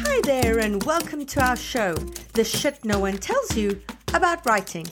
Hi there, and welcome to our show, The Shit No One Tells You About Writing.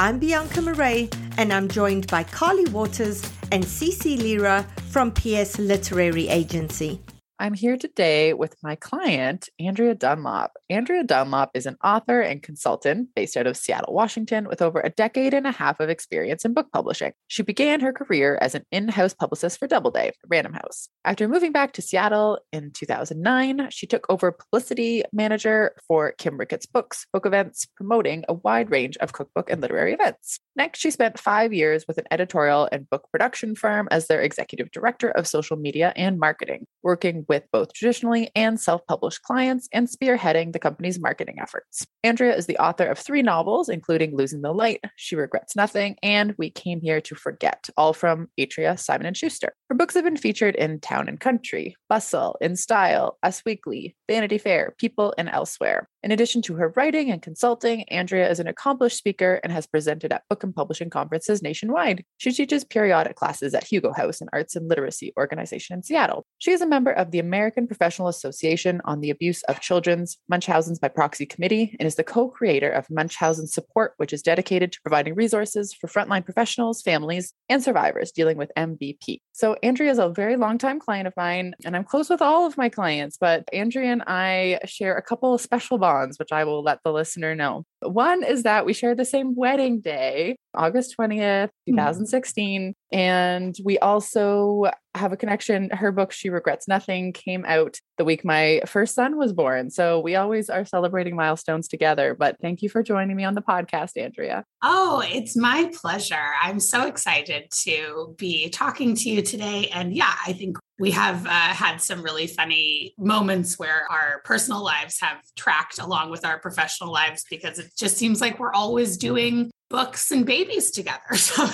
I'm Bianca Marais, and I'm joined by Carly Waters and Cece Lyra from PS Literary Agency. I'm here today with my client, Andrea Dunlop. Andrea Dunlop is an author and consultant based out of Seattle, Washington, with over a decade and a half of experience in book publishing. She began her career as an in-house publicist for Doubleday, Random House. After moving back to Seattle in 2009, she took over publicity manager for Kim Ricketts Books, book events, promoting a wide range of cookbook and literary events. Next, she spent 5 years with an editorial and book production firm as their executive director of social media and marketing, working with both traditionally and self-published clients and spearheading the company's marketing efforts. Andrea is the author of 3 novels, including Losing the Light, She Regrets Nothing, and We Came Here to Forget, all from Atria, Simon & Schuster. Her books have been featured in Town & Country, Bustle, In Style, Us Weekly, Vanity Fair, People, and Elsewhere. In addition to her writing and consulting, Andrea is an accomplished speaker and has presented at book and publishing conferences nationwide. She teaches periodic classes at Hugo House, an arts and literacy organization in Seattle. She is a member of the American Professional Association on the Abuse of Children's Munchausen by Proxy Committee and is the co-creator of Munchausen Support, which is dedicated to providing resources for frontline professionals, families, and survivors dealing with MBP. So Andrea is a very long-time client of mine, and I'm close with all of my clients, but Andrea and I share a couple of special bonds, which I will let the listener know. One is that we share the same wedding day, August 20th, 2016. And we also have a connection. Her book, She Regrets Nothing, came out the week my first son was born. So we always are celebrating milestones together. But thank you for joining me on the podcast, Andrea. Oh, it's my pleasure. I'm so excited to be talking to you today. And yeah, I think we have had some really funny moments where our personal lives have tracked along with our professional lives, because it just seems like we're always doing books and babies together. So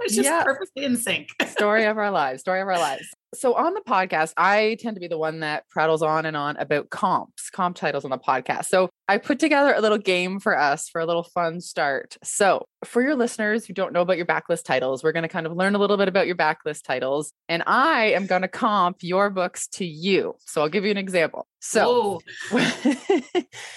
it's just perfectly in sync. Story of our lives. So on the podcast, I tend to be the one that prattles on and on about comp titles on the podcast. So I put together a little game for us for a little fun start. So for your listeners who don't know about your backlist titles, we're going to kind of learn a little bit about your backlist titles, and I am going to comp your books to you. So I'll give you an example. So,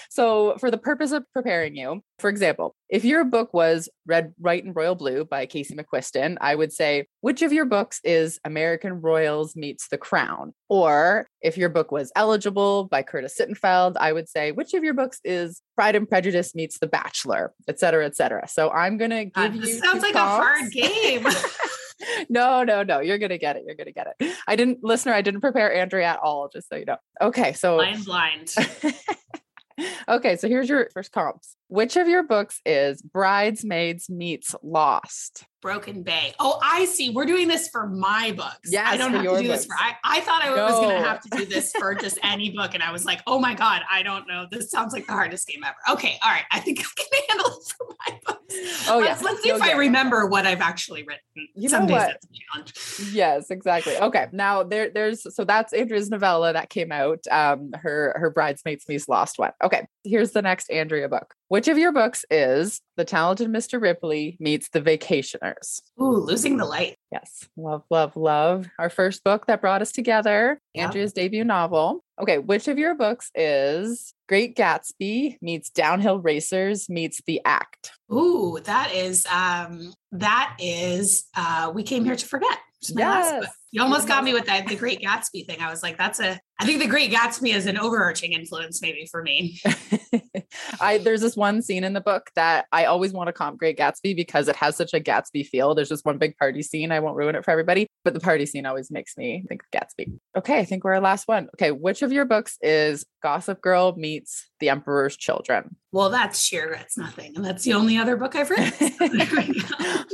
so for the purpose of preparing you, for example, if your book was Red, White, and Royal Blue by Casey McQuiston, I would say, which of your books is American Royals meets The Crown? Or if your book was Eligible by Curtis Sittenfeld, I would say, which of your books is Pride and Prejudice meets The Bachelor, et cetera, et cetera. So I'm going to give you sounds like comps. A hard game. No. You're going to get it. You're going to get it. I didn't prepare Andrea at all, just so you know. Okay. So I'm blind. Okay. So here's your first comps. Which of your books is Bridesmaids meets Lost? Broken Bay. Oh, I see. We're doing this for my books. Yeah, I don't have to do this for, I thought I was going to have to do this for just any book. And I was like, oh my God, I don't know. This sounds like the hardest game ever. Okay. All right. I think I can handle it for my books. Oh yeah. Let's see if I remember what I've actually written. You know what? That's a challenge. Yes, exactly. Okay. Now there's, so that's Andrea's novella that came out. Her Bridesmaids meets Lost one. Okay. Here's the next Andrea book. Which of your books is The Talented Mr. Ripley meets The Vacationers? Ooh, Losing the Light. Yes. Love, love, love. Our first book that brought us together, yeah. Andrea's debut novel. Okay. Which of your books is Great Gatsby meets Downhill Racers meets The Act? Ooh, that is We Came Here to Forget. Yes. You almost got me with that, the Great Gatsby thing. I was like, I think the Great Gatsby is an overarching influence maybe for me. There's this one scene in the book that I always want to comp Great Gatsby because it has such a Gatsby feel. There's just one big party scene. I won't ruin it for everybody, but the party scene always makes me think of Gatsby. Okay. I think we're our last one. Okay. Which of your books is Gossip Girl meets The Emperor's Children? Well, that's She Regrets Nothing. And that's the only other book I've read.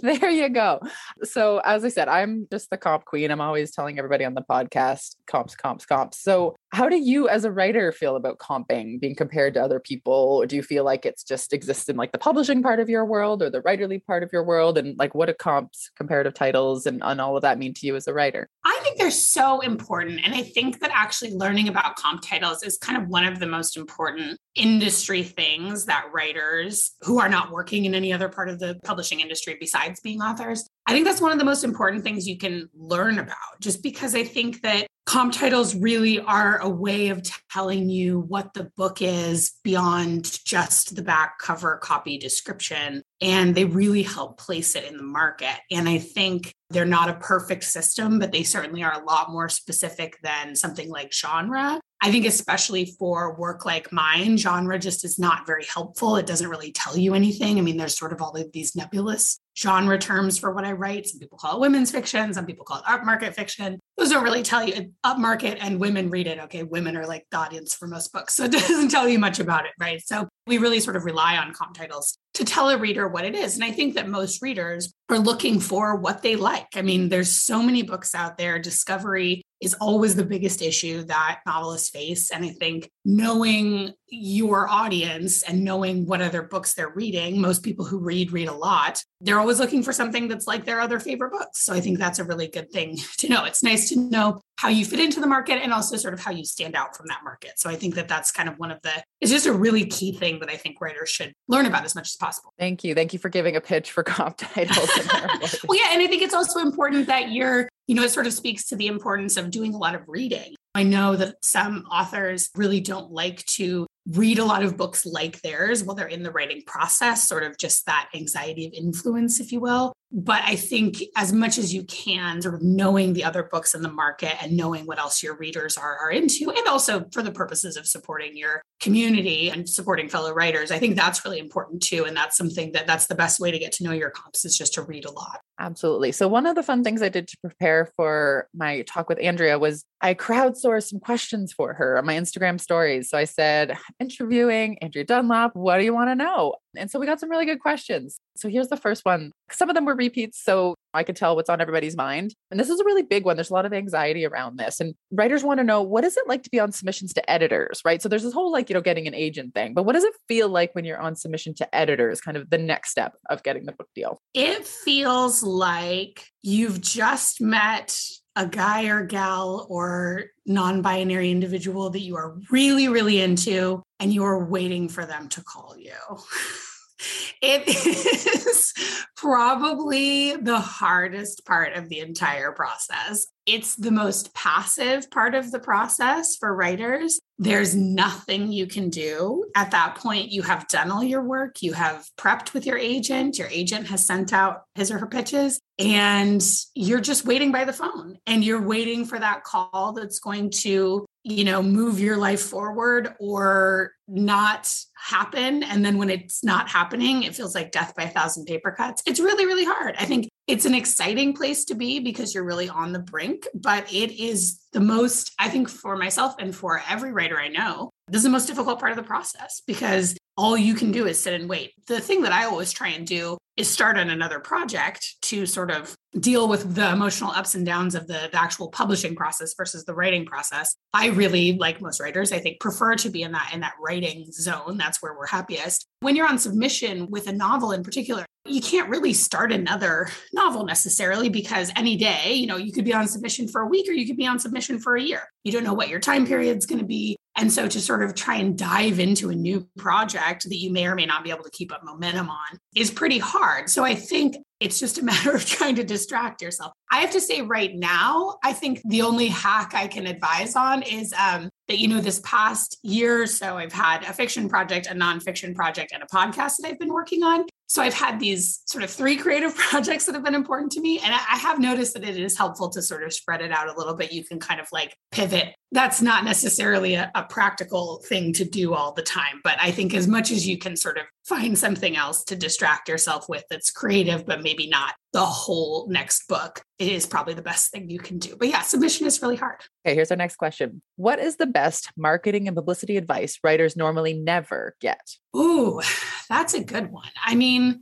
There you go. So as I said, I'm just the comp queen. I'm always telling everybody on the podcast, comps, comps, comps. So how do you as a writer feel about comping, being compared to other people? Or do you feel like it's just exists in like the publishing part of your world or the writerly part of your world? And like what do comps, comparative titles and all of that mean to you as a writer? I think they're so important. And I think that actually learning about comp titles is kind of one of the most important industry things that writers who are not working in any other part of the publishing industry besides being authors, I think that's one of the most important things you can learn about, just because I think that comp titles really are a way of telling you what the book is beyond just the back cover copy description. And they really help place it in the market. And I think they're not a perfect system, but they certainly are a lot more specific than something like genre. I think especially for work like mine, genre just is not very helpful. It doesn't really tell you anything. I mean, there's sort of all of these nebulous genre terms for what I write. Some people call it women's fiction. Some people call it upmarket fiction. Those don't really tell you. Upmarket and women read it. Okay, women are like the audience for most books. So it doesn't tell you much about it, right? So we really sort of rely on comp titles to tell a reader what it is. And I think that most readers are looking for what they like. I mean, there's so many books out there. Discovery is always the biggest issue that novelists face. And I think knowing your audience and knowing what other books they're reading, most people who read a lot. They're always looking for something that's like their other favorite books. So I think that's a really good thing to know. It's nice to know how you fit into the market and also sort of how you stand out from that market. So I think that that's kind of one of the, it's just a really key thing that I think writers should learn about as much as possible. Thank you. Thank you for giving a pitch for comp titles. Well, yeah. And I think it's also important that it sort of speaks to the importance of doing a lot of reading. I know that some authors really don't like to read a lot of books like theirs while they're in the writing process, sort of just that anxiety of influence, if you will. But I think as much as you can, sort of knowing the other books in the market and knowing what else your readers are into, and also for the purposes of supporting your community and supporting fellow writers, I think that's really important too. And that's something that's the best way to get to know your comps is just to read a lot. Absolutely. So one of the fun things I did to prepare for my talk with Andrea was I crowdsourced some questions for her on my Instagram stories. So I said, interviewing Andrea Dunlop, what do you want to know? And so we got some really good questions. So here's the first one. Some of them were repeats, so I could tell what's on everybody's mind. And this is a really big one. There's a lot of anxiety around this. And writers want to know, what is it like to be on submissions to editors, right? So there's this whole getting an agent thing, but what does it feel like when you're on submission to editors, kind of the next step of getting the book deal? It feels like you've just met a guy or gal or non-binary individual that you are really, really into, and you are waiting for them to call you. It is probably the hardest part of the entire process. It's the most passive part of the process for writers. There's nothing you can do. At that point, you have done all your work. You have prepped with your agent. Your agent has sent out his or her pitches, and you're just waiting by the phone, and you're waiting for that call that's going to, you know, move your life forward or not happen. And then when it's not happening, it feels like death by 1,000 paper cuts. It's really, really hard. I think it's an exciting place to be because you're really on the brink, but it is the most, I think for myself and for every writer I know, this is the most difficult part of the process because all you can do is sit and wait. The thing that I always try and do is start on another project to sort of deal with the emotional ups and downs of the actual publishing process versus the writing process. I really, like most writers, I think prefer to be in that writing zone. That's where we're happiest. When you're on submission with a novel in particular, you can't really start another novel necessarily because any day, you know, you could be on submission for a week or you could be on submission for a year. You don't know what your time period is going to be. And so to sort of try and dive into a new project that you may or may not be able to keep up momentum on is pretty hard. So I think it's just a matter of trying to distract yourself. I have to say right now, I think the only hack I can advise on is that, you know, this past year or so, I've had a fiction project, a nonfiction project, and a podcast that I've been working on. So I've had these sort of three creative projects that have been important to me. And I have noticed that it is helpful to sort of spread it out a little bit. You can kind of like pivot. That's not necessarily a practical thing to do all the time. But I think as much as you can sort of find something else to distract yourself with that's creative, but maybe not the whole next book, it is probably the best thing you can do. But yeah, submission is really hard. Okay, here's our next question. What is the best marketing and publicity advice writers normally never get? Ooh, that's a good one. I mean,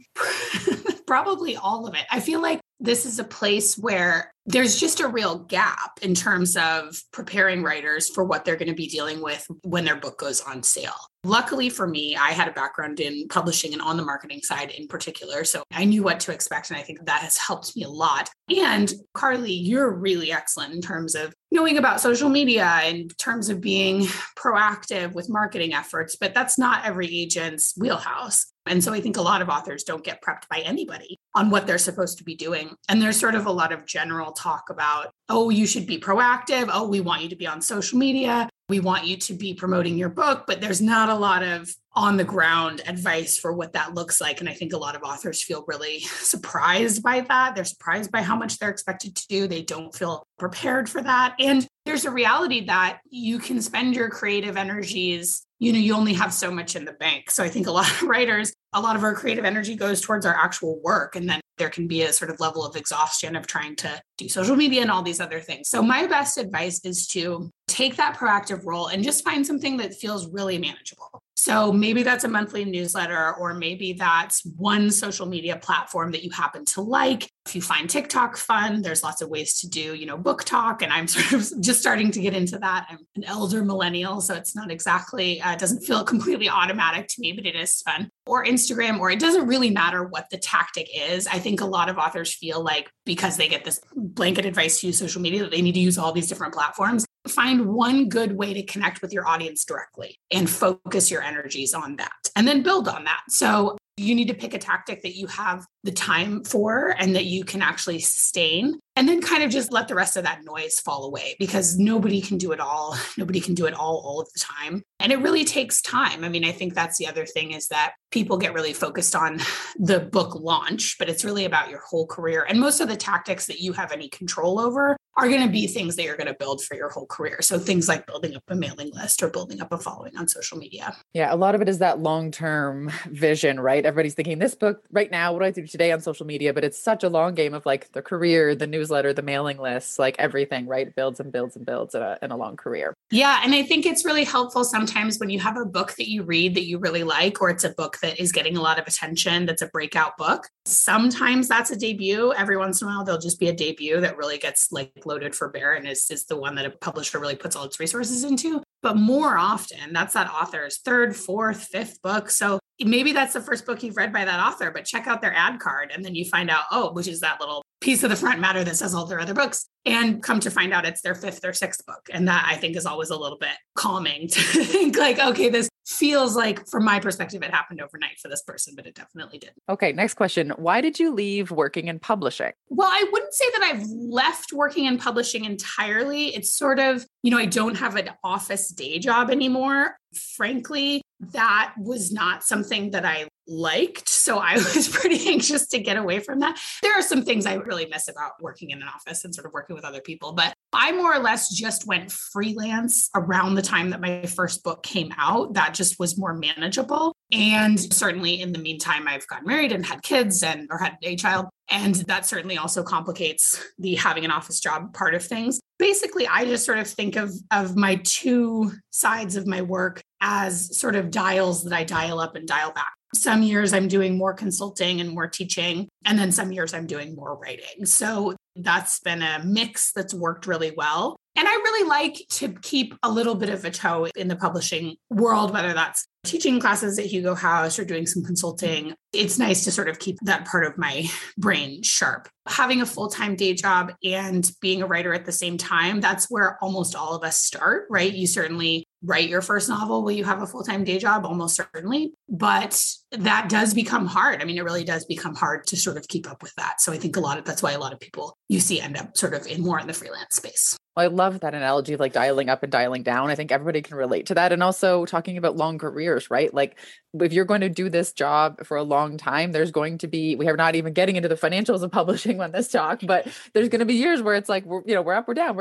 probably all of it. I feel like this is a place where there's just a real gap in terms of preparing writers for what they're going to be dealing with when their book goes on sale. Luckily for me, I had a background in publishing and on the marketing side in particular, so I knew what to expect, and I think that has helped me a lot. And Carly, you're really excellent in terms of knowing about social media, in terms of being proactive with marketing efforts, but that's not every agent's wheelhouse. And so I think a lot of authors don't get prepped by anybody on what they're supposed to be doing. And there's sort of a lot of general talk about, oh, you should be proactive. Oh, we want you to be on social media. We want you to be promoting your book, but there's not a lot of on the ground advice for what that looks like. And I think a lot of authors feel really surprised by that. They're surprised by how much they're expected to do. They don't feel prepared for that. And there's a reality that you can spend your creative energies, you know, you only have so much in the bank. So I think a lot of writers, a lot of our creative energy goes towards our actual work. And then there can be a sort of level of exhaustion of trying to do social media and all these other things. So my best advice is to take that proactive role and just find something that feels really manageable. So maybe that's a monthly newsletter, or maybe that's one social media platform that you happen to like. If you find TikTok fun, there's lots of ways to do, you know, book talk. And I'm sort of just starting to get into that. I'm an elder millennial, so it's not exactly, doesn't feel completely automatic to me, but it is fun. Or Instagram, or it doesn't really matter what the tactic is. I think a lot of authors feel like because they get this blanket advice to use social media that they need to use all these different platforms. Find one good way to connect with your audience directly and focus your energies on that and then build on that. So you need to pick a tactic that you have the time for and that you can actually sustain, and then kind of just let the rest of that noise fall away, because nobody can do it all. Nobody can do it all of the time. And it really takes time. I mean, I think that's the other thing, is that people get really focused on the book launch, but it's really about your whole career. And most of the tactics that you have any control over are going to be things that you're going to build for your whole career. So things like building up a mailing list or building up a following on social media. Yeah, a lot of it is that long-term vision, right? Everybody's thinking this book right now, what do I do today on social media? But it's such a long game of like the career, the newsletter, the mailing list, like everything, right? It builds and builds and builds in a long career. Yeah. And I think it's really helpful sometimes when you have a book that you read that you really like, or it's a book that is getting a lot of attention, that's a breakout book. Sometimes that's a debut. Every once in a while, there'll just be a debut that really gets like loaded for bear and is the one that a publisher really puts all its resources into. But more often, that's that author's third, fourth, fifth book. So maybe that's the first book you've read by that author, but check out their ad card. And then you find out, oh, which is that little piece of the front matter that says all their other books, and come to find out it's their fifth or sixth book. And that, I think, is always a little bit calming to think like, okay, this feels like, from my perspective, it happened overnight for this person, but it definitely didn't. Okay, next question. Why did you leave working in publishing? Well, I wouldn't say that I've left working in publishing entirely. It's sort of, you know, I don't have an office day job anymore. Frankly, that was not something that I liked. So I was pretty anxious to get away from that. There are some things I really miss about working in an office and sort of working with other people, but I more or less just went freelance around the time that my first book came out. That just was more manageable. And certainly in the meantime, I've gotten married and had kids or had a child. And that certainly also complicates the having an office job part of things. Basically, I just sort of think of my two sides of my work as sort of dials that I dial up and dial back. Some years I'm doing more consulting and more teaching, and then some years I'm doing more writing. So that's been a mix that's worked really well. And I really like to keep a little bit of a toe in the publishing world, whether that's teaching classes at Hugo House or doing some consulting. It's nice to sort of keep that part of my brain sharp. Having a full-time day job and being a writer at the same time, that's where almost all of us start, right? You certainly write your first novel will you have a full-time day job? Almost certainly. But that does become hard. I mean, it really does become hard to sort of keep up with that. So I think that's why a lot of people you see end up sort of in the freelance space. Well, I love that analogy of like dialing up and dialing down. I think everybody can relate to that. And also talking about long careers, right? Like if you're going to do this job for a long time, there's going to be, we are not even getting into the financials of publishing on this talk, but there's going to be years where it's like, we're up or down,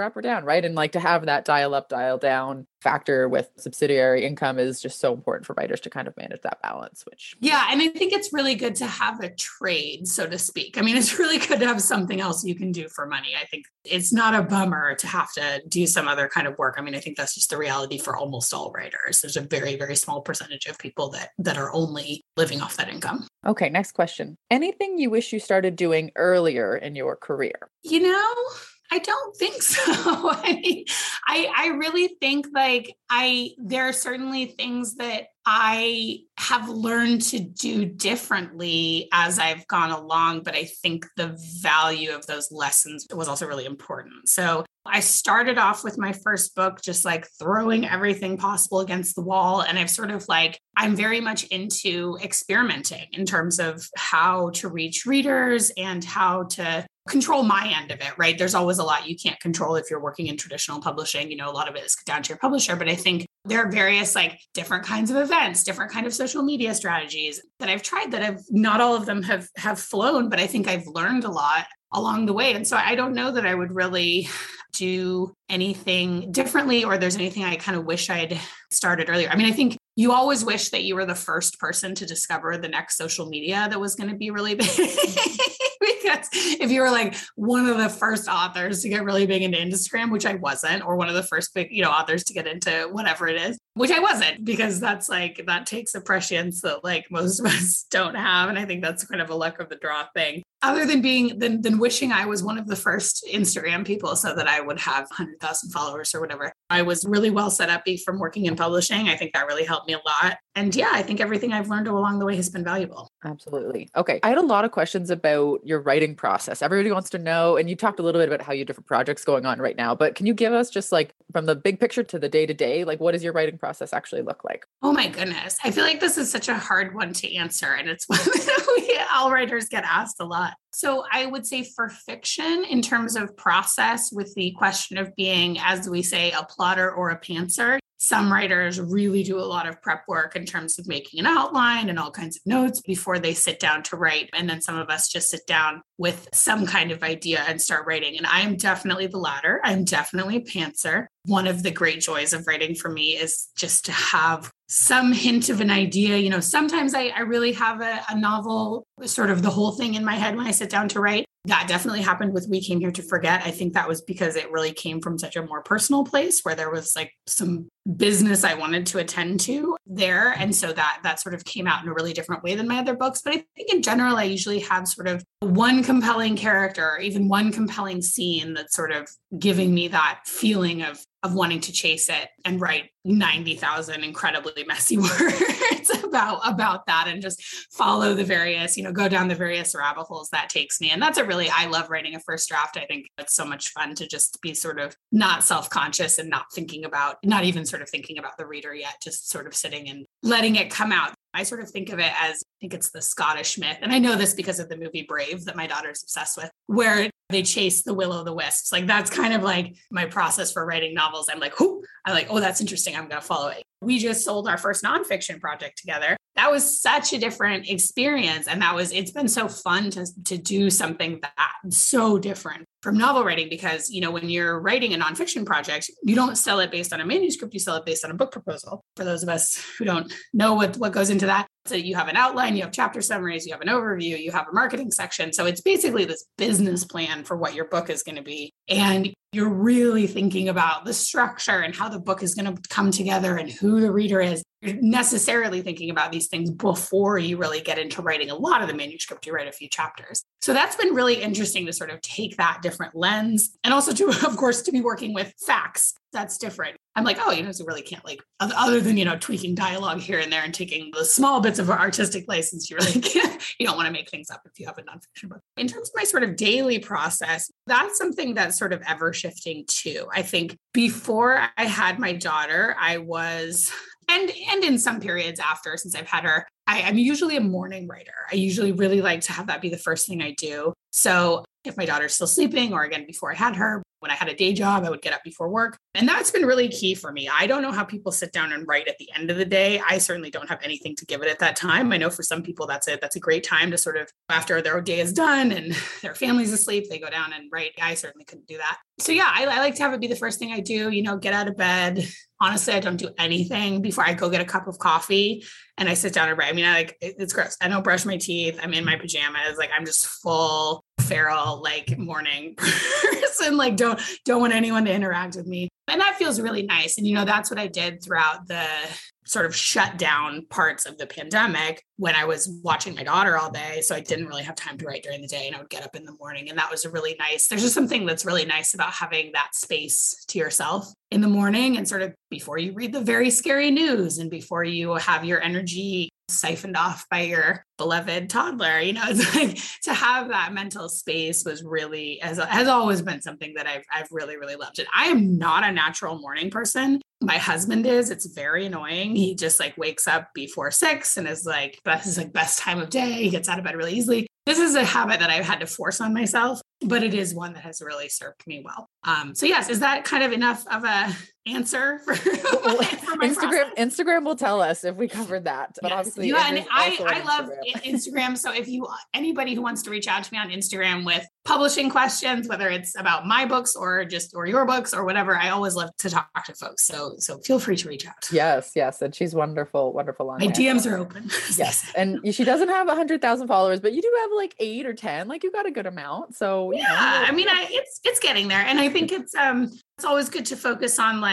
right? And like to have that dial up, dial down factor with subsidiary income is just so important for writers to kind of manage that balance, which. Yeah. And I think it's really good to have a trade, so to speak. I mean, it's really good to have something else you can do for money. I think it's not a bummer to have to do some other kind of work. I mean, I think that's just the reality for almost all writers. There's a very, very small percentage of people that are only living off that income. Okay. Next question. Anything you wish you started doing earlier in your career? You know, I don't think so. I mean, I really think there are certainly things that I have learned to do differently as I've gone along, but I think the value of those lessons was also really important. So I started off with my first book, just like throwing everything possible against the wall. And I've sort of I'm very much into experimenting in terms of how to reach readers and how to control my end of it, right? There's always a lot you can't control if you're working in traditional publishing. You know, a lot of it is down to your publisher, but I think there are various different kinds of events, different kind of social media strategies that I've tried that not all of them have flown, but I think I've learned a lot along the way. And so I don't know that I would really do anything differently or there's anything I kind of wish I'd started earlier. I mean, I think you always wish that you were the first person to discover the next social media that was going to be really big. Because if you were one of the first authors to get really big into Instagram, which I wasn't, or one of the first big, authors to get into whatever it is, which I wasn't, because that's that takes a prescience that most of us don't have. And I think that's kind of a luck of the draw thing. Other than than wishing I was one of the first Instagram people so that I would have 100,000 followers or whatever. I was really well set up from working in publishing. I think that really helped me a lot. And yeah, I think everything I've learned along the way has been valuable. Absolutely. Okay. I had a lot of questions about your writing process. Everybody wants to know, and you talked a little bit about how you have different projects going on right now, but can you give us just from the big picture to the day-to-day, what does your writing process actually look like? Oh my goodness. I feel like this is such a hard one to answer. And it's one that all writers get asked a lot. So I would say for fiction, in terms of process, with the question of being, as we say, a plotter or a pantser, some writers really do a lot of prep work in terms of making an outline and all kinds of notes before they sit down to write. And then some of us just sit down with some kind of idea and start writing. And I am definitely the latter. I'm definitely a pantser. One of the great joys of writing for me is just to have some hint of an idea. You know, sometimes I really have a novel, sort of the whole thing in my head when I sit down to write. That definitely happened with We Came Here to Forget. I think that was because it really came from such a more personal place where there was some business I wanted to attend to there. And so that sort of came out in a really different way than my other books. But I think in general, I usually have sort of one compelling character or even one compelling scene that's sort of giving me that feeling of of wanting to chase it and write 90,000 incredibly messy words about that, and just follow the various, go down the various rabbit holes that takes me. And that's I love writing a first draft. I think it's so much fun to just be sort of not self-conscious and not even thinking about the reader yet, just sort of sitting and letting it come out. I sort of think of it as, I think it's the Scottish myth. And I know this because of the movie Brave that my daughter's obsessed with, where they chase the will-o'-the-wisps. That's kind of my process for writing novels. I'm oh, that's interesting. I'm going to follow it. We just sold our first nonfiction project together. That was such a different experience. And it's been so fun to do something that's so different from novel writing, because, when you're writing a nonfiction project, you don't sell it based on a manuscript, you sell it based on a book proposal. For those of us who don't know what goes into that. So you have an outline, you have chapter summaries, you have an overview, you have a marketing section. So it's basically this business plan for what your book is going to be. And you're really thinking about the structure and how the book is going to come together and who the reader is. You're necessarily thinking about these things before you really get into writing a lot of the manuscript. You write a few chapters. So that's been really interesting to sort of take that different lens, and also to be working with facts. That's different. I'm so you really can't other than, tweaking dialogue here and there and taking the small bits of artistic license, you really can't, you don't want to make things up if you have a nonfiction book. In terms of my sort of daily process, that's something that's sort of ever shifting too. I think before I had my daughter, I was, and in some periods after, since I've had her, I'm usually a morning writer. I usually really like to have that be the first thing I do. So if my daughter's still sleeping, or again, before I had her, when I had a day job, I would get up before work. And that's been really key for me. I don't know how people sit down and write at the end of the day. I certainly don't have anything to give it at that time. I know for some people, that's a great time to sort of, after their day is done and their family's asleep, they go down and write. I certainly couldn't do that. So yeah, I like to have it be the first thing I do, get out of bed. Honestly, I don't do anything before I go get a cup of coffee and I sit down and write. It's gross. I don't brush my teeth. I'm in my pajamas. I'm just full feral, morning person, don't want anyone to interact with me. And that feels really nice. And, that's what I did throughout the sort of shutdown parts of the pandemic when I was watching my daughter all day. So I didn't really have time to write during the day, and I would get up in the morning. And that was really nice. There's just something that's really nice about having that space to yourself in the morning, and sort of before you read the very scary news and before you have your energy siphoned off by your beloved toddler, to have that mental space was really, has always been something that I've really, really loved. And I am not a natural morning person. My husband is, it's very annoying. He just wakes up before 6 and is this is best time of day. He gets out of bed really easily. This is a habit that I've had to force on myself, but it is one that has really served me well. So yes, is that kind of enough of a answer for my Instagram? Process? Instagram will tell us if we covered that. But yes. Obviously, yeah, and I love Instagram. So if anybody who wants to reach out to me on Instagram with publishing questions, whether it's about my books or your books or whatever, I always love to talk to folks. So feel free to reach out. Yes, and she's wonderful, wonderful. My DMs are open. Yes, and she doesn't have 100,000 followers, but you do have 8 or 10. You've got a good amount. So yeah, it's getting there, and I think it's always good to focus on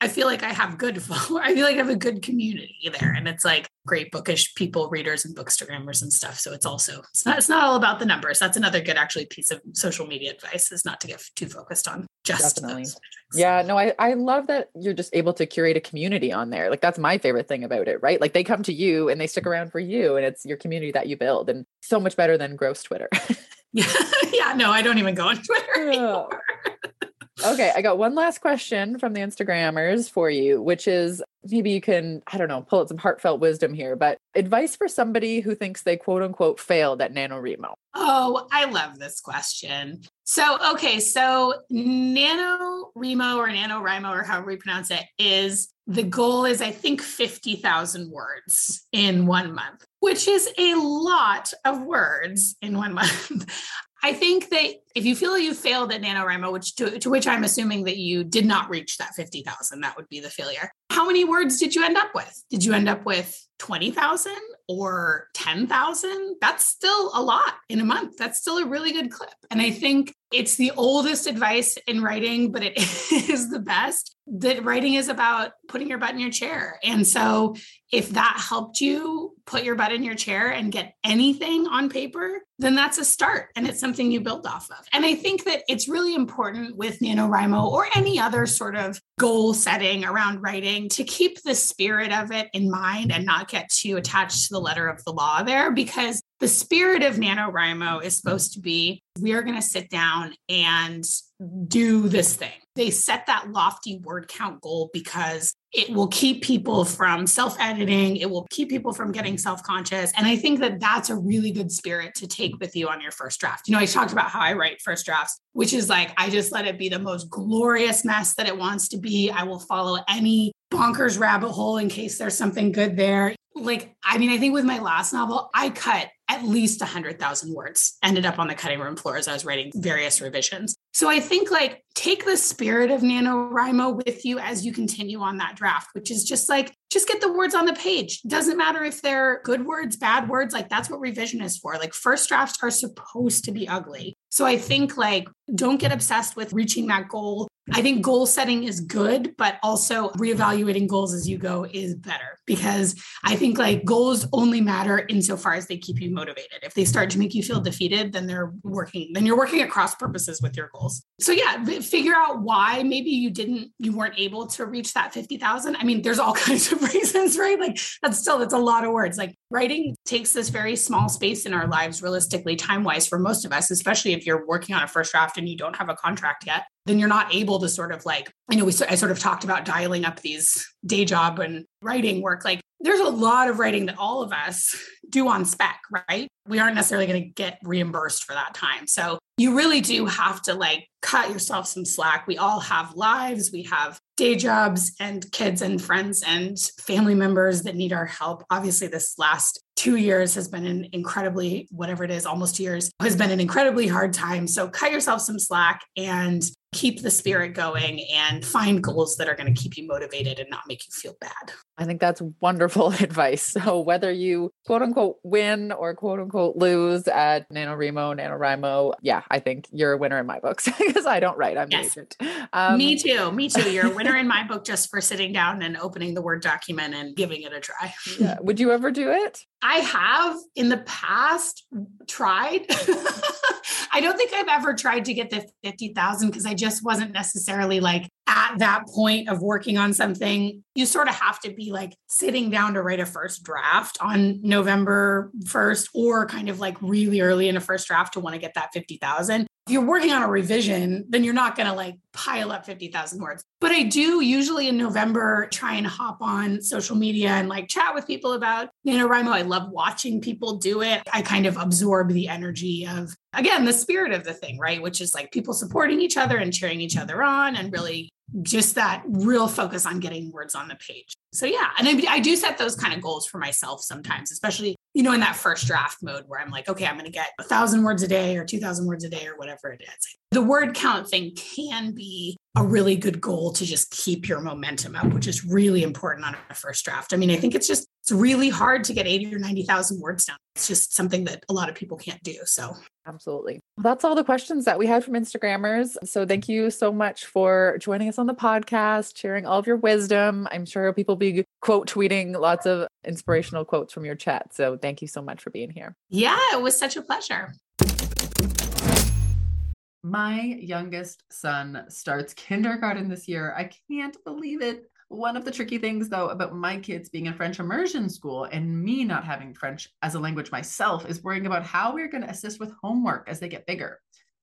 I feel I have good followers. I feel I have a good community there, and it's great bookish people, readers and bookstagrammers and stuff. So it's not all about the numbers. That's another good piece of social media advice, is not to get too focused on just definitely. Those. Yeah, no, I love that you're just able to curate a community on there. That's my favorite thing about it, right? They come to you and they stick around for you, and it's your community that you build, and so much better than gross Twitter. Yeah. No, I don't even go on Twitter anymore. Okay, I got one last question from the Instagrammers for you, which is maybe you can, I don't know, pull out some heartfelt wisdom here, but advice for somebody who thinks they quote unquote failed at NaNoWriMo. Oh, I love this question. So NaNoWriMo or NaNoWriMo, or however we pronounce it, the goal is, I think, 50,000 words in 1 month, which is a lot of words in 1 month. I think that if you feel you failed at NaNoWriMo, which to which I'm assuming that you did not reach that 50,000, that would be the failure. How many words did you end up with? Did you end up with 20,000 or 10,000? That's still a lot in a month. That's still a really good clip. And I think it's the oldest advice in writing, but it is the best, that writing is about putting your butt in your chair. And so if that helped you put your butt in your chair and get anything on paper, then that's a start. And it's something you build off of. And I think that it's really important with NaNoWriMo or any other sort of goal setting around writing to keep the spirit of it in mind and not get too attached to the letter of the law there, because the spirit of NaNoWriMo is supposed to be, we are going to sit down and do this thing. They set that lofty word count goal because it will keep people from self-editing. It will keep people from getting self-conscious. And I think that that's a really good spirit to take with you on your first draft. You know, I talked about how I write first drafts, which is like, I just let it be the most glorious mess that it wants to be. I will follow any bonkers rabbit hole in case there's something good there. Like, I mean, I think with my last novel, I cut at least 100,000 words, ended up on the cutting room floor as I was writing various revisions. So I think like take the spirit of NaNoWriMo with you as you continue on that draft, which is just like, just get the words on the page. Doesn't matter if they're good words, bad words, like that's what revision is for. Like first drafts are supposed to be ugly. So I think like, don't get obsessed with reaching that goal. I think goal setting is good, but also reevaluating goals as you go is better, because I think like goals only matter insofar as they keep you motivated. If they start to make you feel defeated, then you're working at cross purposes with your goals. So yeah, figure out why maybe you weren't able to reach that 50,000. I mean, there's all kinds of reasons, right? Like that's a lot of words. Like writing takes this very small space in our lives, realistically, time-wise for most of us, especially if you're working on a first draft and you don't have a contract yet. Then you're not able to sort of like, I know I sort of talked about dialing up these day job and writing work. Like there's a lot of writing that all of us do on spec, right? We aren't necessarily going to get reimbursed for that time. So you really do have to like cut yourself some slack. We all have lives. We have day jobs and kids and friends and family members that need our help. Obviously, this last 2 years has been an incredibly hard time. So cut yourself some slack and keep the spirit going and find goals that are going to keep you motivated and not make you feel bad. I think that's wonderful advice. So whether you quote unquote win or quote unquote lose at NaNoWriMo, yeah, I think you're a winner in my books because I don't write. I'm yes. The agent. Me too. You're a winner in my book just for sitting down and opening the Word document and giving it a try. Yeah. Would you ever do it? I have in the past tried. I don't think I've ever tried to get the 50,000 because I just wasn't necessarily like at that point of working on something. You sort of have to be like sitting down to write a first draft on November 1st or kind of like really early in a first draft to want to get that 50,000. If you're working on a revision, then you're not going to like pile up 50,000 words. But I do usually in November try and hop on social media and like chat with people about NaNoWriMo. I love watching people do it. I kind of absorb the energy of, again, the spirit of the thing, right? Which is like people supporting each other and cheering each other on and really just that real focus on getting words on the page. So yeah, and I do set those kind of goals for myself sometimes, especially, in that first draft mode where I'm like, okay, I'm going to get 1,000 words a day or 2,000 words a day or whatever it is. The word count thing can be a really good goal to just keep your momentum up, which is really important on a first draft. I mean, I think it's really hard to get 80 or 90,000 words down. It's just something that a lot of people can't do. So absolutely. That's all the questions that we had from Instagrammers. So thank you so much for joining us on the podcast, sharing all of your wisdom. I'm sure people will be quote tweeting lots of inspirational quotes from your chat. So thank you so much for being here. Yeah, it was such a pleasure. My youngest son starts kindergarten this year. I can't believe it. One of the tricky things, though, about my kids being in French immersion school and me not having French as a language myself is worrying about how we're going to assist with homework as they get bigger.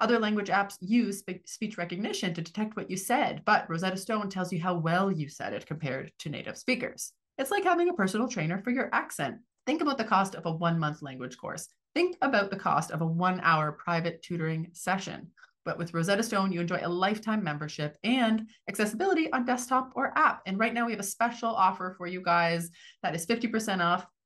Other language apps use speech recognition to detect what you said, but Rosetta Stone tells you how well you said it compared to native speakers. It's like having a personal trainer for your accent. Think about the cost of a 1-month language course. Think about the cost of a 1-hour private tutoring session. But with Rosetta Stone, you enjoy a lifetime membership and accessibility on desktop or app. And right now we have a special offer for you guys that is 50% off.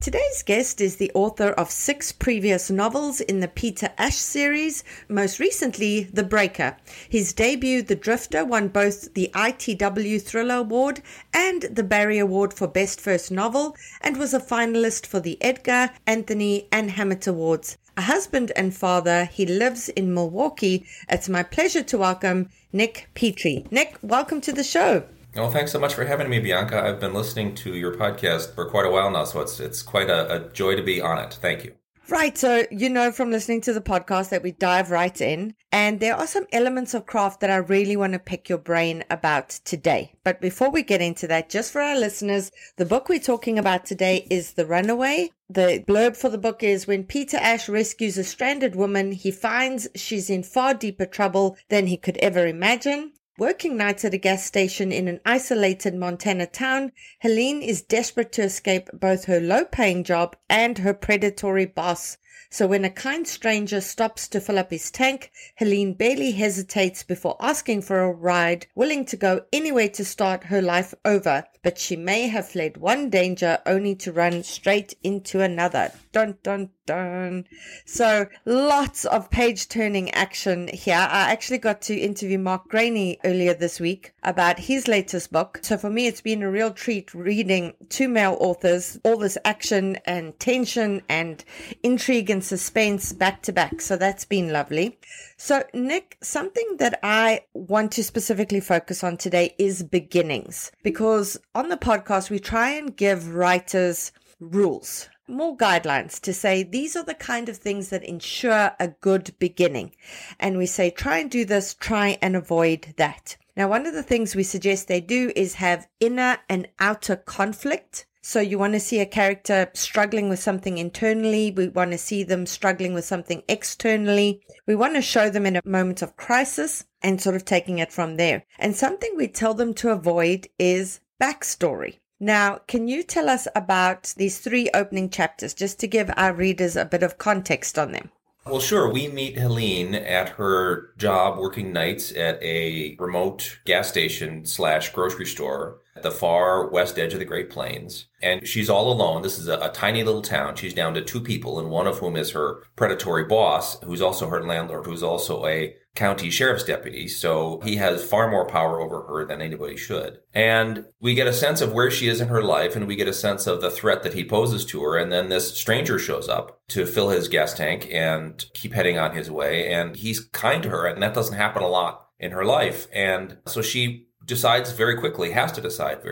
Today's guest is the author of 6 previous novels in the Peter Ash series, most recently The Breaker. His debut, The Drifter, won both the ITW Thriller Award and the Barry Award for Best First Novel, and was a finalist for the Edgar, Anthony, and Hammett Awards. A husband and father, he lives in Milwaukee. It's my pleasure to welcome Nick Petrie. Nick, welcome to the show. Well, thanks so much for having me, Bianca. I've been listening to your podcast for quite a while now, so it's quite a joy to be on it. Thank you. Right. So, you know from listening to the podcast that we dive right in, and there are some elements of craft that I really want to pick your brain about today. But before we get into that, just for our listeners, the book we're talking about today is The Runaway. The blurb for the book is, when Peter Ash rescues a stranded woman, he finds she's in far deeper trouble than he could ever imagine. Working nights at a gas station in an isolated Montana town, Helene is desperate to escape both her low-paying job and her predatory boss. So when a kind stranger stops to fill up his tank, Helene barely hesitates before asking for a ride, willing to go anywhere to start her life over. But she may have fled one danger only to run straight into another. Dun, dun, dun. So lots of page-turning action here. I actually got to interview Mark Graney earlier this week about his latest book. So for me, it's been a real treat reading 2 male authors, all this action and tension and intrigue and suspense back to back. So that's been lovely. So Nick, something that I want to specifically focus on today is beginnings, because on the podcast, we try and give writers rules, more guidelines to say, these are the kind of things that ensure a good beginning. And we say, try and do this, try and avoid that. Now, one of the things we suggest they do is have inner and outer conflict. So you want to see a character struggling with something internally. We want to see them struggling with something externally. We want to show them in a moment of crisis and sort of taking it from there. And something we tell them to avoid is backstory. Now, can you tell us about these 3 opening chapters, just to give our readers a bit of context on them? Well, sure. We meet Helene at her job working nights at a remote gas station / grocery store. at the far west edge of the Great Plains. And she's all alone. This is a tiny little town. She's down to two people, and one of whom is her predatory boss, who's also her landlord, who's also a county sheriff's deputy. So he has far more power over her than anybody should. And we get a sense of where she is in her life, and we get a sense of the threat that he poses to her. And then this stranger shows up to fill his gas tank and keep heading on his way. And he's kind to her, and that doesn't happen a lot in her life. And so she has to decide very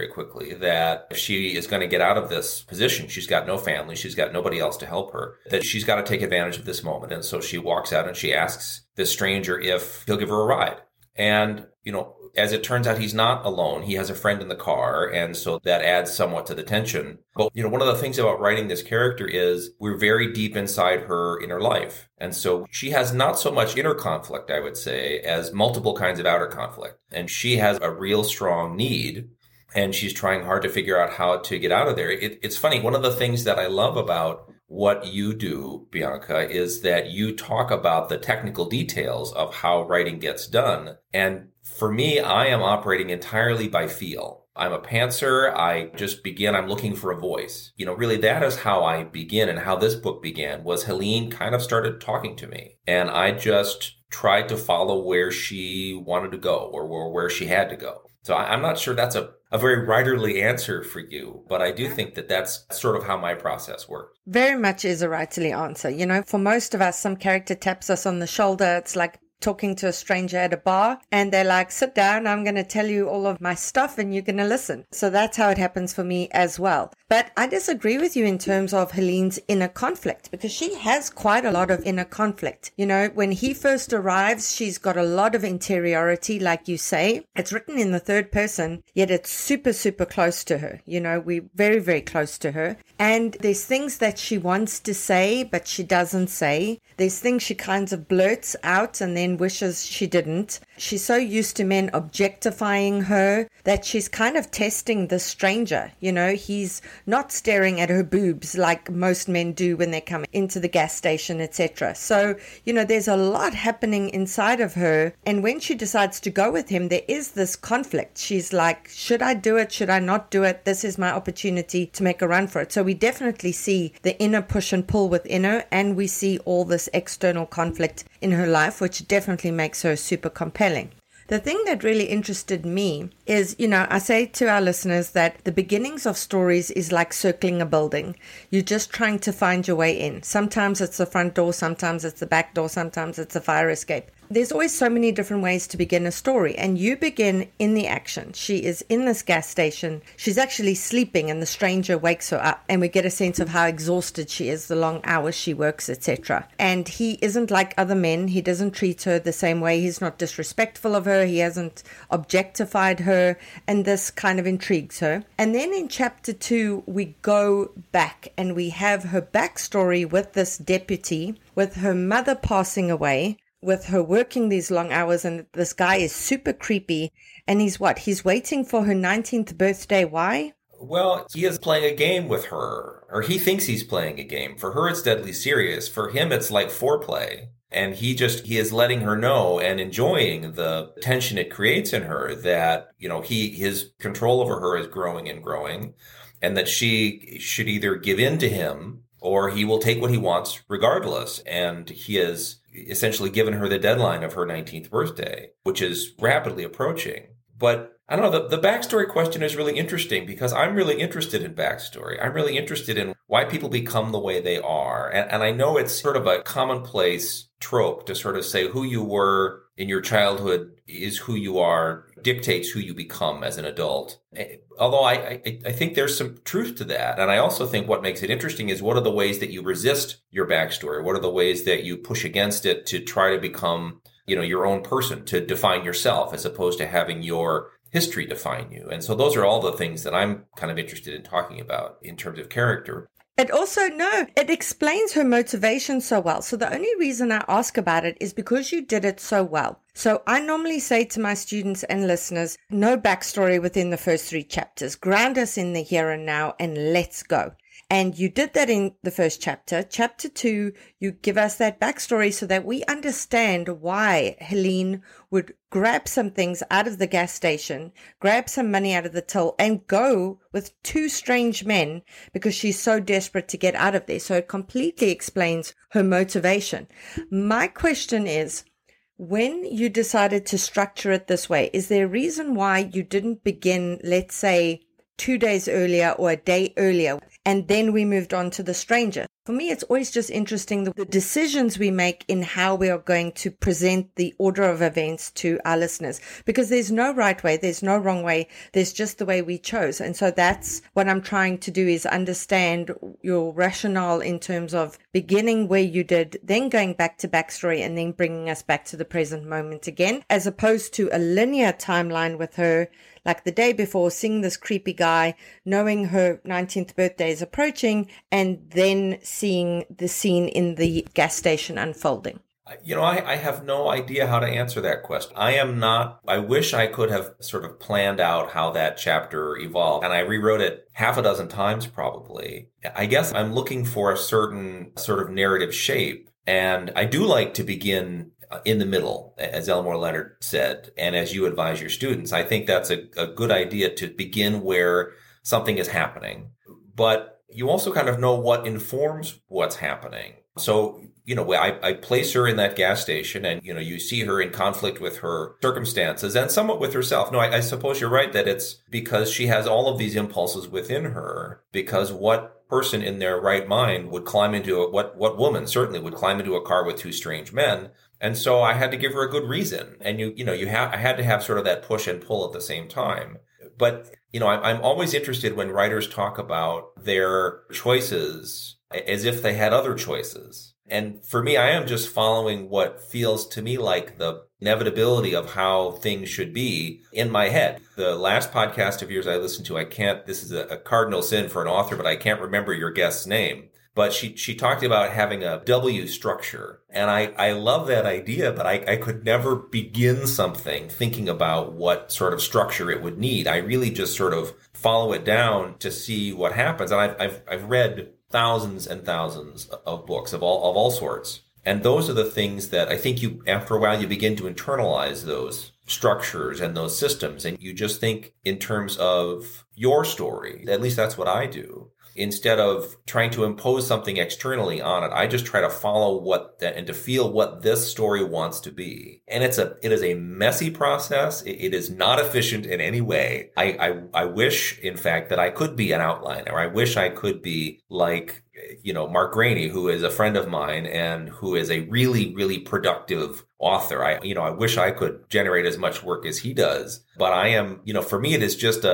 quickly that if she is going to get out of this position, she's got no family, she's got nobody else to help her, that she's got to take advantage of this moment. And so she walks out and she asks this stranger if he'll give her a ride. And, you know, as it turns out, he's not alone. He has a friend in the car. And so that adds somewhat to the tension. But, you know, one of the things about writing this character is we're very deep inside her inner life. And so she has not so much inner conflict, I would say, as multiple kinds of outer conflict. And she has a real strong need. And she's trying hard to figure out how to get out of there. It's funny. One of the things that I love about what you do, Bianca, is that you talk about the technical details of how writing gets done. And for me, I am operating entirely by feel. I'm a pantser. I just begin. I'm looking for a voice. You know, really, that is how I begin, and how this book began was Helene kind of started talking to me. And I just tried to follow where she wanted to go, or where she had to go. So I'm not sure that's a very writerly answer for you, but I do think that that's sort of how my process works. Very much is a writerly answer. You know, for most of us, some character taps us on the shoulder. It's like talking to a stranger at a bar, and they're like, sit down, I'm going to tell you all of my stuff and you're going to listen. So that's how it happens for me as well. But I disagree with you in terms of Helene's inner conflict, because she has quite a lot of inner conflict. You know, when he first arrives, she's got a lot of interiority, like you say. It's written in the third person, yet it's super, super close to her. You know, we're very, very close to her. And there's things that she wants to say, but she doesn't say. There's things she kind of blurts out and then wishes she didn't. She's so used to men objectifying her that she's kind of testing the stranger. You know, he's not staring at her boobs like most men do when they come into the gas station, etc. So, you know, there's a lot happening inside of her. And when she decides to go with him, there is this conflict. She's like, should I do it? Should I not do it? This is my opportunity to make a run for it. So we definitely see the inner push and pull within her, and we see all this external conflict in her life, which definitely makes her super compelling. The thing that really interested me is, you know, I say to our listeners that the beginnings of stories is like circling a building. You're just trying to find your way in. Sometimes it's the front door, sometimes it's the back door, sometimes it's the fire escape. There's always so many different ways to begin a story, and you begin in the action. She is in this gas station. She's actually sleeping, and the stranger wakes her up, and we get a sense of how exhausted she is, the long hours she works, etc. And he isn't like other men. He doesn't treat her the same way. He's not disrespectful of her. He hasn't objectified her, and this kind of intrigues her. And then in chapter 2, we go back, and we have her backstory with this deputy, with her mother passing away, with her working these long hours, and this guy is super creepy. And he's what? He's waiting for her 19th birthday. Why? Well, he is playing a game with her, or he thinks he's playing a game. For her, it's deadly serious. For him, it's like foreplay. And he is letting her know and enjoying the tension it creates in her that, you know, his control over her is growing and growing, and that she should either give in to him or he will take what he wants regardless. And he is essentially given her the deadline of her 19th birthday, which is rapidly approaching. But I don't know, the backstory question is really interesting, because I'm really interested in backstory. I'm really interested in why people become the way they are. And I know it's sort of a commonplace trope to sort of say who you were in your childhood is who you are, dictates who you become as an adult. Although I think there's some truth to that. And I also think what makes it interesting is what are the ways that you resist your backstory? What are the ways that you push against it to try to become, you know, your own person, to define yourself as opposed to having your history define you? And so those are all the things that I'm kind of interested in talking about in terms of character. It also, no, it explains her motivation so well. So the only reason I ask about it is because you did it so well. So I normally say to my students and listeners, no backstory within the first 3 chapters. Ground us in the here and now, and let's go. And you did that in the first chapter. Chapter 2, you give us that backstory so that we understand why Helene would grab some things out of the gas station, grab some money out of the till, and go with two strange men because she's so desperate to get out of there. So it completely explains her motivation. My question is, when you decided to structure it this way, is there a reason why you didn't begin, let's say, 2 days earlier or a day earlier, and then we moved on to the stranger? For me, it's always just interesting the decisions we make in how we are going to present the order of events to our listeners, because there's no right way, there's no wrong way, there's just the way we chose. And so that's what I'm trying to do, is understand your rationale in terms of beginning where you did, then going back to backstory, and then bringing us back to the present moment again, as opposed to a linear timeline with her, like the day before, seeing this creepy guy, knowing her 19th birthday is approaching, and then seeing the scene in the gas station unfolding. You know, I have no idea how to answer that question. I wish I could have sort of planned out how that chapter evolved, and I rewrote it half a dozen times probably. I guess I'm looking for a certain sort of narrative shape, and I do like to begin in the middle, as Elmore Leonard said, and as you advise your students. I think that's a good idea, to begin where something is happening. But you also kind of know what informs what's happening. So, you know, I place her in that gas station, and, you know, you see her in conflict with her circumstances and somewhat with herself. No, I suppose you're right that it's because she has all of these impulses within her, because what person in their right mind would climb into what woman certainly would climb into a car with two strange men. And so I had to give her a good reason. And I had to have sort of that push and pull at the same time. But, you know, I'm always interested when writers talk about their choices as if they had other choices. And for me, I am just following what feels to me like the inevitability of how things should be in my head. The last podcast of yours I listened to, this is a cardinal sin for an author, but I can't remember your guest's name. But she talked about having a W structure. And I love that idea, but I could never begin something thinking about what sort of structure it would need. I really just sort of follow it down to see what happens. And I've read thousands and thousands of books of all sorts. And those are the things that I think after a while, you begin to internalize those structures and those systems. And you just think in terms of your story. At least that's what I do. Instead of trying to impose something externally on it, I just try to follow and to feel what this story wants to be. And it is a messy process. It is not efficient in any way. I wish, in fact, that I could be an outliner. I wish I could be like, you know, Mark Graney, who is a friend of mine and who is a really, really productive author. I wish I could generate as much work as he does. But I am, you know, for me, it is just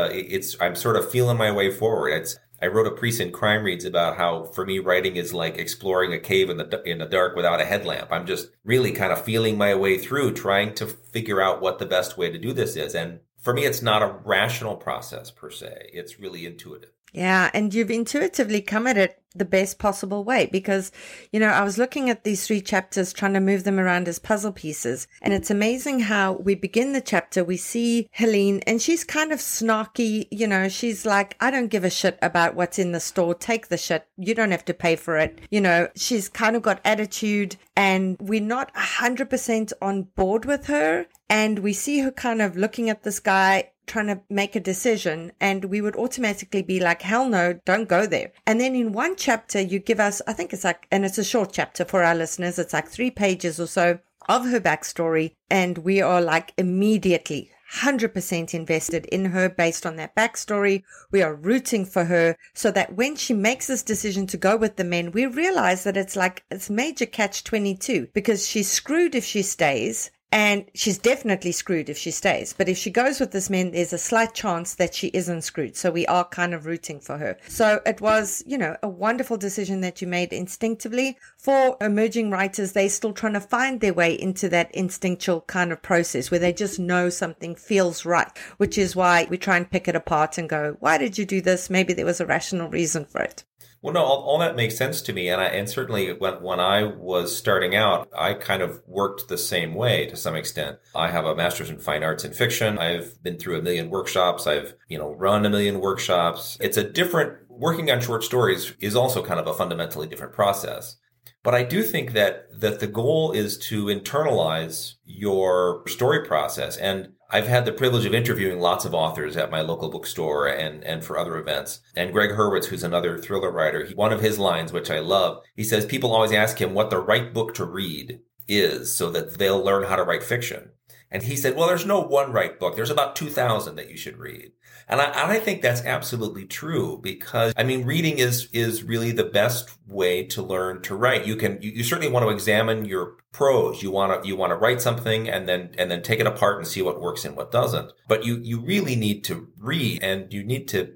I'm sort of feeling my way forward. I wrote a piece in Crime Reads about how, for me, writing is like exploring a cave in the dark without a headlamp. I'm just really kind of feeling my way through, trying to figure out what the best way to do this is. And for me, it's not a rational process per se. It's really intuitive. Yeah, and you've intuitively come at it the best possible way, because, you know, I was looking at these three chapters, trying to move them around as puzzle pieces. And it's amazing how we begin the chapter, we see Helene, and she's kind of snarky. You know, she's like, I don't give a shit about what's in the store. Take the shit. You don't have to pay for it. You know, she's kind of got attitude, and we're not 100% on board with her. And we see her kind of looking at this guy, trying to make a decision, and we would automatically be like, hell no, don't go there. And then in one chapter, you give us, I think it's like, and it's a short chapter for our listeners, it's like 3 pages or so of her backstory, and we are like immediately 100% invested in her based on that backstory. We are rooting for her, so that when she makes this decision to go with the men, we realize that it's like, it's major catch-22, because she's screwed if she stays. And she's definitely screwed if she stays. But if she goes with this man, there's a slight chance that she isn't screwed. So we are kind of rooting for her. So it was, you know, a wonderful decision that you made instinctively. For emerging writers, they're still trying to find their way into that instinctual kind of process where they just know something feels right, which is why we try and pick it apart and go, why did you do this? Maybe there was a rational reason for it. Well, no, all that makes sense to me. And certainly when I was starting out, I kind of worked the same way to some extent. I have a master's in fine arts and fiction. I've been through 1 million workshops. I've, you know, run 1 million workshops. It's a different working on short stories is also kind of a fundamentally different process. But I do think that the goal is to internalize your story process. And I've had the privilege of interviewing lots of authors at my local bookstore and for other events. And Greg Hurwitz, who's another thriller writer, one of his lines, which I love, he says people always ask him what the right book to read is so that they'll learn how to write fiction. And he said, well, there's no one right book. There's about 2,000 that you should read. And I think that's absolutely true because, I mean, reading is really the best way to learn to write. You certainly want to examine your prose. You want to write something and then take it apart and see what works and what doesn't. But you really need to read and you need to,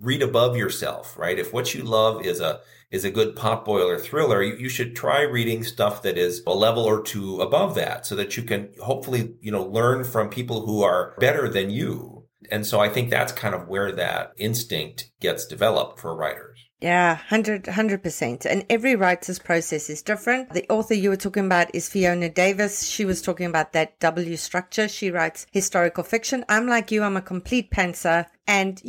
read above yourself, right? If what you love is a good potboiler thriller, you should try reading stuff that is a level or two above that so that you can hopefully, learn from people who are better than you. And so I think that's kind of where that instinct gets developed for writers. Yeah, 100%. And every writer's process is different. The author you were talking about is Fiona Davis. She was talking about that W structure. She writes historical fiction. I'm like you, I'm a complete pantser. And,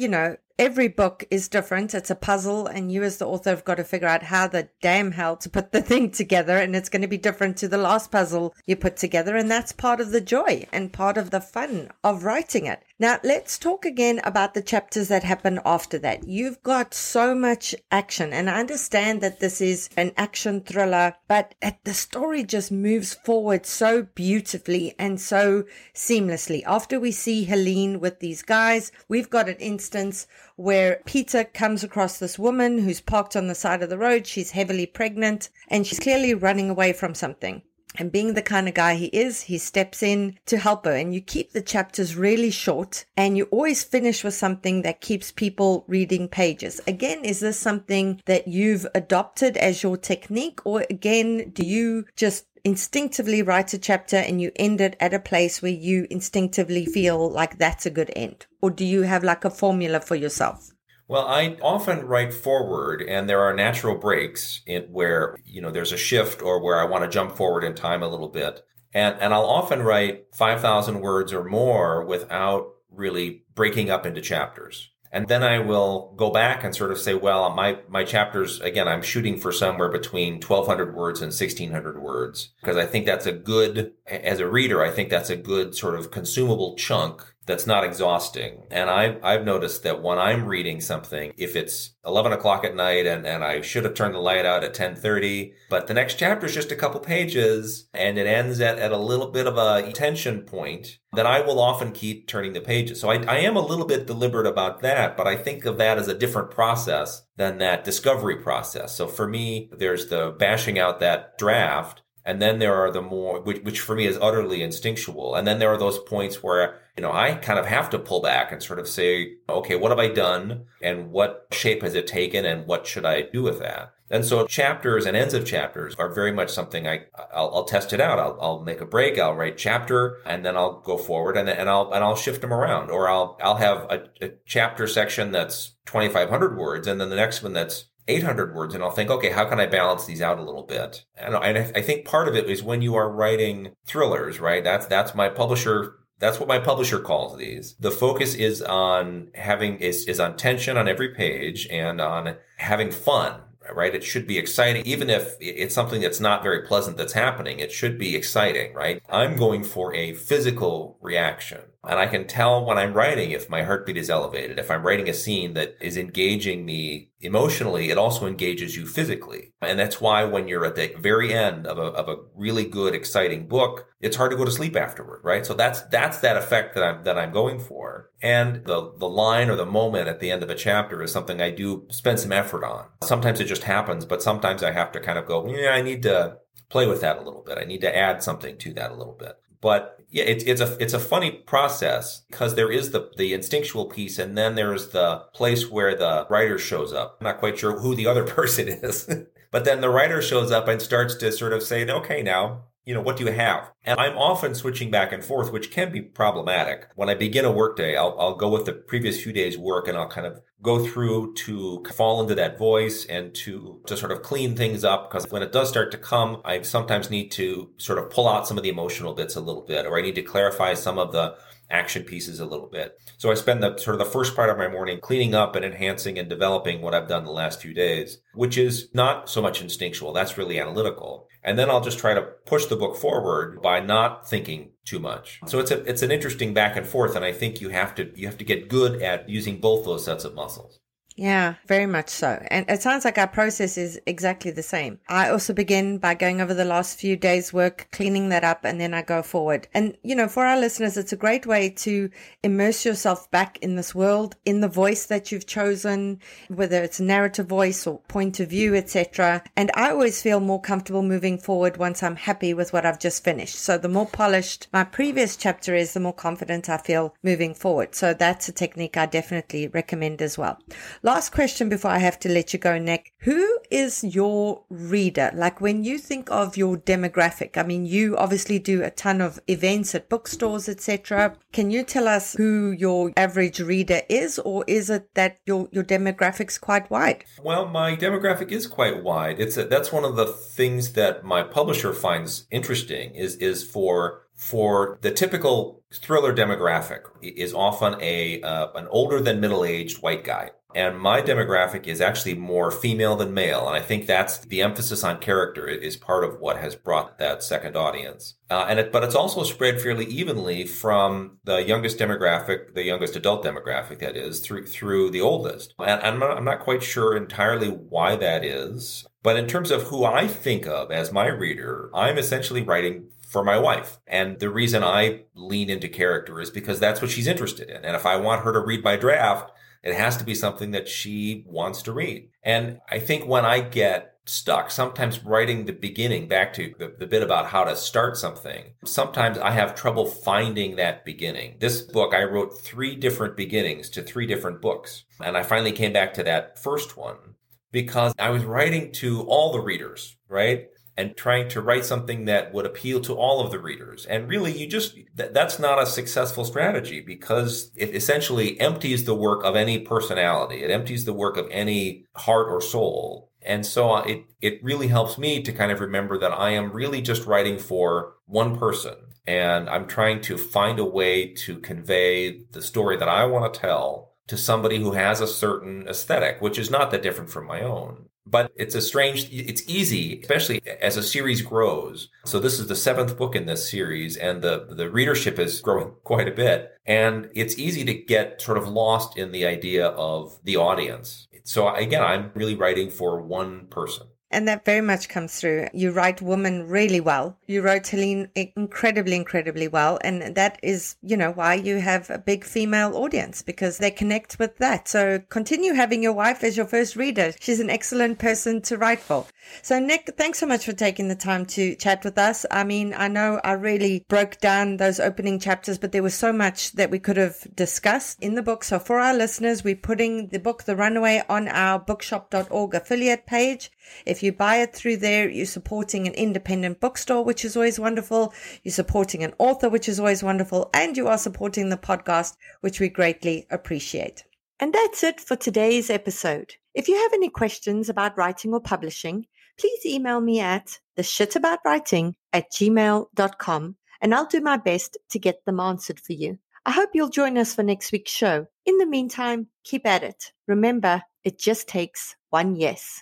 every book is different. It's a puzzle. And you as the author have got to figure out how the damn hell to put the thing together. And it's going to be different to the last puzzle you put together. And that's part of the joy and part of the fun of writing it. Now, let's talk again about the chapters that happen after that. You've got so much action. And I understand that this is an action thriller, but the story just moves forward so beautifully and so seamlessly. After we see Helene with these guys, we've got an instance where Peter comes across this woman who's parked on the side of the road. She's heavily pregnant and she's clearly running away from something. And being the kind of guy he is, he steps in to help her. And you keep the chapters really short and you always finish with something that keeps people reading pages. Again, is this something that you've adopted as your technique? Or again, do you just instinctively write a chapter and you end it at a place where you instinctively feel like that's a good end? Or do you have like a formula for yourself? Well, I often write forward and there are natural breaks in where, there's a shift or where I want to jump forward in time a little bit. And I'll often write 5,000 words or more without really breaking up into chapters. And then I will go back and sort of say, well, my chapters, again, I'm shooting for somewhere between 1,200 words and 1,600 words because I think that's a good, as a reader, I think that's a good sort of consumable chunk that's not exhausting. And I've noticed that when I'm reading something, if it's 11 o'clock at night and I should have turned the light out at 10:30, but the next chapter is just a couple pages and it ends at a little bit of a tension point, then I will often keep turning the pages. So I am a little bit deliberate about that, but I think of that as a different process than that discovery process. So for me, there's the bashing out that draft. And then there are the more, which for me is utterly instinctual. And then there are those points where, I kind of have to pull back and sort of say, okay, what have I done? And what shape has it taken? And what should I do with that? And so chapters and ends of chapters are very much something I'll test it out. I'll make a break. I'll write chapter and then I'll go forward and I'll shift them around, or I'll have a chapter section that's 2,500 words. And then the next one that's 800 words, and I'll think, okay, how can I balance these out a little bit? And I think part of it is when you are writing thrillers, right? That's my publisher. That's what my publisher calls these. The focus is on on tension on every page and on having fun, right? It should be exciting. Even if it's something that's not very pleasant that's happening, it should be exciting, right? I'm going for a physical reaction. And I can tell when I'm writing if my heartbeat is elevated. If I'm writing a scene that is engaging me emotionally, it also engages you physically. And that's why when you're at the very end of a really good, exciting book, it's hard to go to sleep afterward, right? So that's that effect that I'm going for. And the line or the moment at the end of a chapter is something I do spend some effort on. Sometimes it just happens, but sometimes I have to kind of go, I need to play with that a little bit. I need to add something to that a little bit. But yeah, it's a funny process because there is the instinctual piece and then there's the place where the writer shows up. I'm not quite sure who the other person is, but then the writer shows up and starts to sort of say, okay, now, what do you have? And I'm often switching back and forth, which can be problematic. When I begin a workday, I'll go with the previous few days' work and I'll kind of go through to fall into that voice and to sort of clean things up. Because when it does start to come, I sometimes need to sort of pull out some of the emotional bits a little bit, or I need to clarify some of the action pieces a little bit. So I spend the first part of my morning cleaning up and enhancing and developing what I've done the last few days, which is not so much instinctual. That's really analytical. And then I'll just try to push the book forward by not thinking too much. So it's an interesting back and forth. And I think you have to get good at using both those sets of muscles. Yeah, very much so. And it sounds like our process is exactly the same. I also begin by going over the last few days' work, cleaning that up, and then I go forward. And, you know, for our listeners, it's a great way to immerse yourself back in this world, in the voice that you've chosen, whether it's narrative voice or point of view, etc. And I always feel more comfortable moving forward once I'm happy with what I've just finished. So the more polished my previous chapter is, the more confident I feel moving forward. So that's a technique I definitely recommend as well. Last question before I have to let you go, Nick. Who is your reader? Like when you think of your demographic, I mean, you obviously do a ton of events at bookstores, etc. Can you tell us who your average reader is, or is it that your demographic's quite wide? Well, my demographic is quite wide. That's one of the things that my publisher finds interesting is for the typical thriller demographic is often an older than middle-aged white guy. And my demographic is actually more female than male. And I think that's the emphasis on character is part of what has brought that second audience. But it's also spread fairly evenly from the youngest demographic, the youngest adult demographic, that is, through the oldest. And I'm not quite sure entirely why that is. But in terms of who I think of as my reader, I'm essentially writing for my wife. And the reason I lean into character is because that's what she's interested in. And if I want her to read my draft, it has to be something that she wants to read. And I think when I get stuck, sometimes writing the beginning, back to the bit about how to start something, sometimes I have trouble finding that beginning. This book, I wrote 3 different beginnings to 3 different books. And I finally came back to that first one because I was writing to all the readers, right? And trying to write something that would appeal to all of the readers. And really, that's not a successful strategy because it essentially empties the work of any personality. It empties the work of any heart or soul. And so it really helps me to kind of remember that I am really just writing for one person. And I'm trying to find a way to convey the story that I want to tell to somebody who has a certain aesthetic, which is not that different from my own. But it's easy, especially as a series grows. So this is the 7th book in this series, and the readership is growing quite a bit. And it's easy to get sort of lost in the idea of the audience. So again, I'm really writing for one person. And that very much comes through. You write women really well. You wrote Helene incredibly, incredibly well. And that is, you know, why you have a big female audience, because they connect with that. So continue having your wife as your first reader. She's an excellent person to write for. So Nick, thanks so much for taking the time to chat with us. I mean, I know I really broke down those opening chapters, but there was so much that we could have discussed in the book. So for our listeners, we're putting the book, The Runaway, on our bookshop.org affiliate page. If you buy it through there, you're supporting an independent bookstore, which is always wonderful. You're supporting an author, which is always wonderful. And you are supporting the podcast, which we greatly appreciate. And that's it for today's episode. If you have any questions about writing or publishing, please email me at theshitaboutwriting@gmail.com, and I'll do my best to get them answered for you. I hope you'll join us for next week's show. In the meantime, keep at it. Remember, it just takes one yes.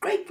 Great